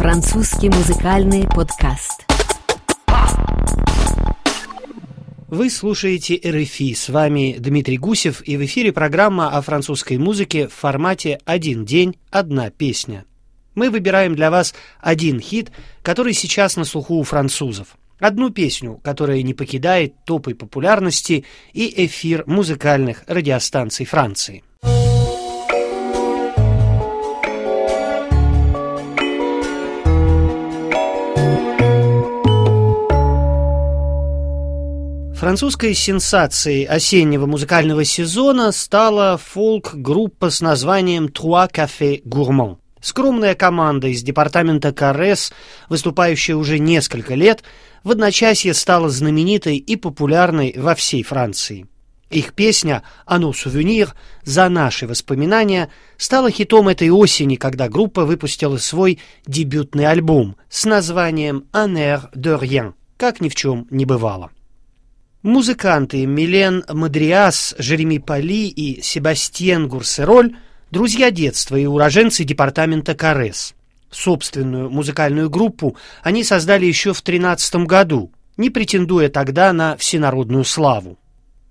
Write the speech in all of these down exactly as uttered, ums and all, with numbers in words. Французский музыкальный подкаст. Вы слушаете эр эф и, с вами Дмитрий Гусев, и в эфире программа о французской музыке в формате «Один день, одна песня». Мы выбираем для вас один хит, который сейчас на слуху у французов, одну песню, которая не покидает топы популярности и эфир музыкальных радиостанций Франции. Французской сенсацией осеннего музыкального сезона стала фолк-группа с названием Trois Cafés Gourmands. Скромная команда из департамента Коррез, выступающая уже несколько лет, в одночасье стала знаменитой и популярной во всей Франции. Их песня «A nos souvenirs» — «За наши воспоминания» стала хитом этой осени, когда группа выпустила свой дебютный альбом с названием «Un air de rien», как ни в чем не бывало. Музыканты Милен Мадриас, Жереми Поли и Себастьен Гурсероль – друзья детства и уроженцы департамента Коррез. Собственную музыкальную группу они создали еще в тринадцатом году, не претендуя тогда на всенародную славу.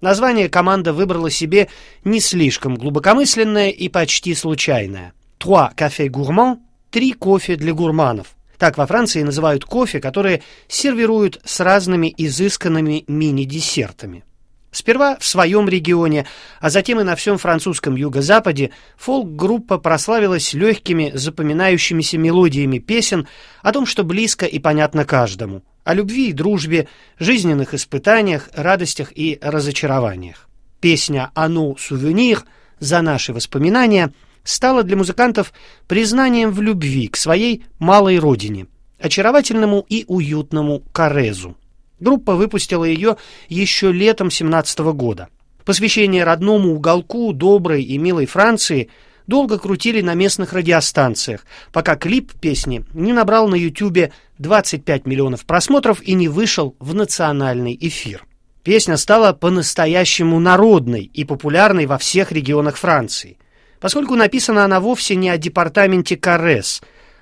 Название команда выбрала себе не слишком глубокомысленное и почти случайное. «Trois Cafés Gourmands» – «Три кофе для гурманов». Так во Франции называют кофе, которые сервируют с разными изысканными мини-десертами. Сперва в своем регионе, а затем и на всем французском юго-западе фолк-группа прославилась легкими, запоминающимися мелодиями песен о том, что близко и понятно каждому, о любви и дружбе, жизненных испытаниях, радостях и разочарованиях. Песня «A nos souvenirs» «За наши воспоминания» стала для музыкантов признанием в любви к своей малой родине, очаровательному и уютному Коррезу. Группа выпустила ее еще летом семнадцатого года. Посвящение родному уголку доброй и милой Франции долго крутили на местных радиостанциях, пока клип песни не набрал на Ютубе двадцать пять миллионов просмотров и не вышел в национальный эфир. Песня стала по-настоящему народной и популярной во всех регионах Франции, поскольку написана она вовсе не о департаменте Коррез,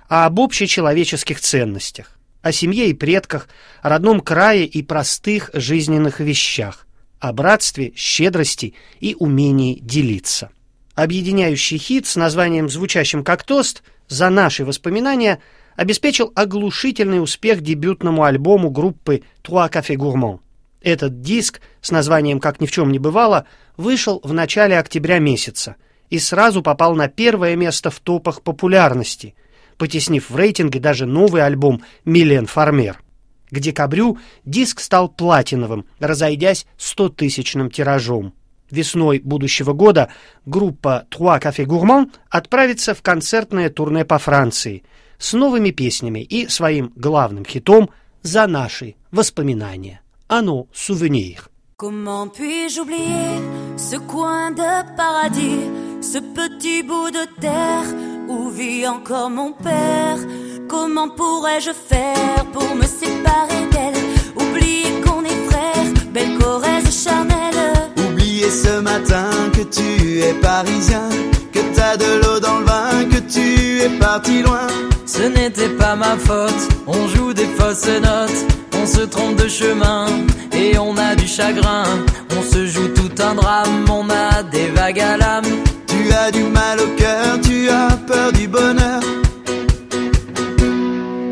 а об общечеловеческих ценностях, о семье и предках, о родном крае и простых жизненных вещах, о братстве, щедрости и умении делиться. Объединяющий хит с названием, звучащим как тост, «За наши воспоминания» обеспечил оглушительный успех дебютному альбому группы «Trois Cafés Gourmands». Этот диск с названием «Как ни в чем не бывало» вышел в начале октября месяца и сразу попал на первое место в топах популярности, потеснив в рейтинге даже новый альбом «Милен Фармер». К декабрю диск стал платиновым, разойдясь стотысячным тиражом. Весной будущего года группа «Trois Cafés Gourmands» отправится в концертное турне по Франции с новыми песнями и своим главным хитом «За наши воспоминания» «A nos souvenirs». Comment puis-je oublier ce coin de paradis, ce petit bout de terre où vit encore mon père? Comment pourrais-je faire pour me séparer d'elle? Oublier qu'on est frères, belle Corrèze charnelle. Oublier ce matin que tu es parisien, que t'as de l'eau dans le vin, que tu es parti loin. Ce n'était pas ma faute, on joue des fausses notes, on se trompe de chemin et on a du chagrin. On se joue tout un drame, on a des vagues à l'âme. Tu as du mal au cœur, tu as peur du bonheur.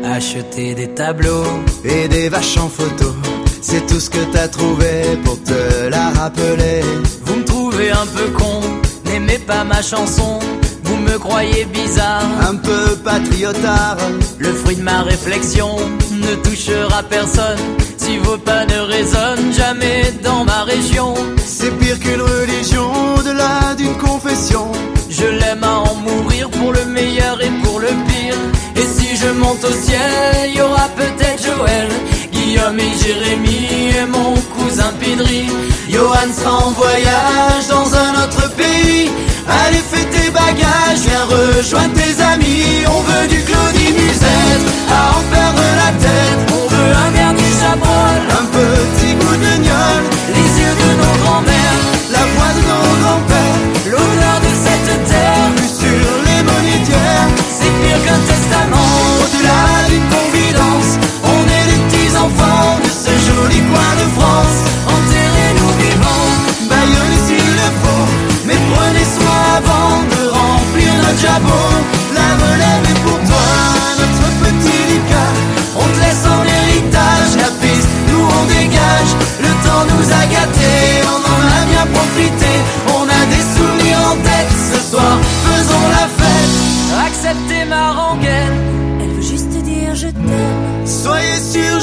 Acheter des tableaux et des vaches en photo, c'est tout ce que t'as trouvé pour te la rappeler. Vous me trouvez un peu con, n'aimez pas ma chanson, vous me croyez bizarre, un peu patriotard. Le fruit de ma réflexion ne touchera personne, si vos pas ne résonnent jamais dans ma région. C'est pire qu'une religion, au-delà d'une confession, je l'aime à en mourir pour le meilleur et pour le pire. Et si je monte au ciel, il y aura peut-être Joël, Guillaume et Jérémy et mon cousin Pidri. Johan sera en voyage dans un autre pays, allez fais tes bagages, viens rejoindre tes amis. On veut du Claudie Musette, à en perdre la tête. On veut un dernier Chabrol, un petit goût de gnôle, les yeux de nos grands-mères, la voix de nos grands-pères, l'odeur de cette terre, plus sur les monétières, c'est pire qu'un testament au-delà.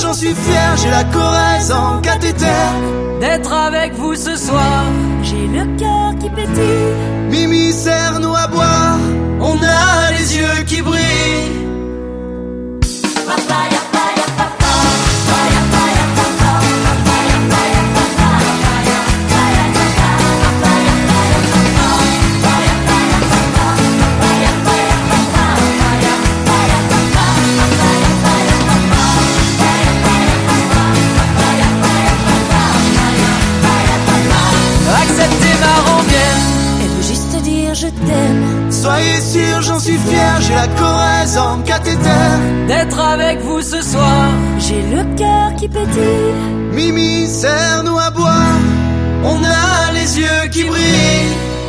J'en suis fier, j'ai la Corrèze en cathéter. D'être avec vous ce soir, j'ai le cœur qui pétille. Mimi, serre-nous à boire, on a les yeux qui brillent. Papa, ya. Soyez sûrs, j'en suis fier, j'ai la Corrèze en cathéter. D'être avec vous ce soir, j'ai le cœur qui pétille. Mimi, serre-nous à boire, on a les yeux qui brillent.